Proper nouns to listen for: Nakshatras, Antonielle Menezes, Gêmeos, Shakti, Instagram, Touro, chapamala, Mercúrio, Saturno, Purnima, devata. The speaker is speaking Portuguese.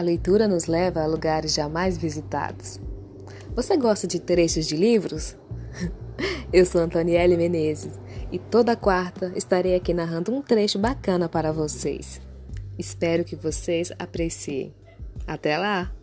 A leitura nos leva a lugares jamais visitados. Você gosta de trechos de livros? Eu sou Antonielle Menezes e toda quarta estarei aqui narrando um trecho bacana para vocês. Espero que vocês apreciem. Até lá!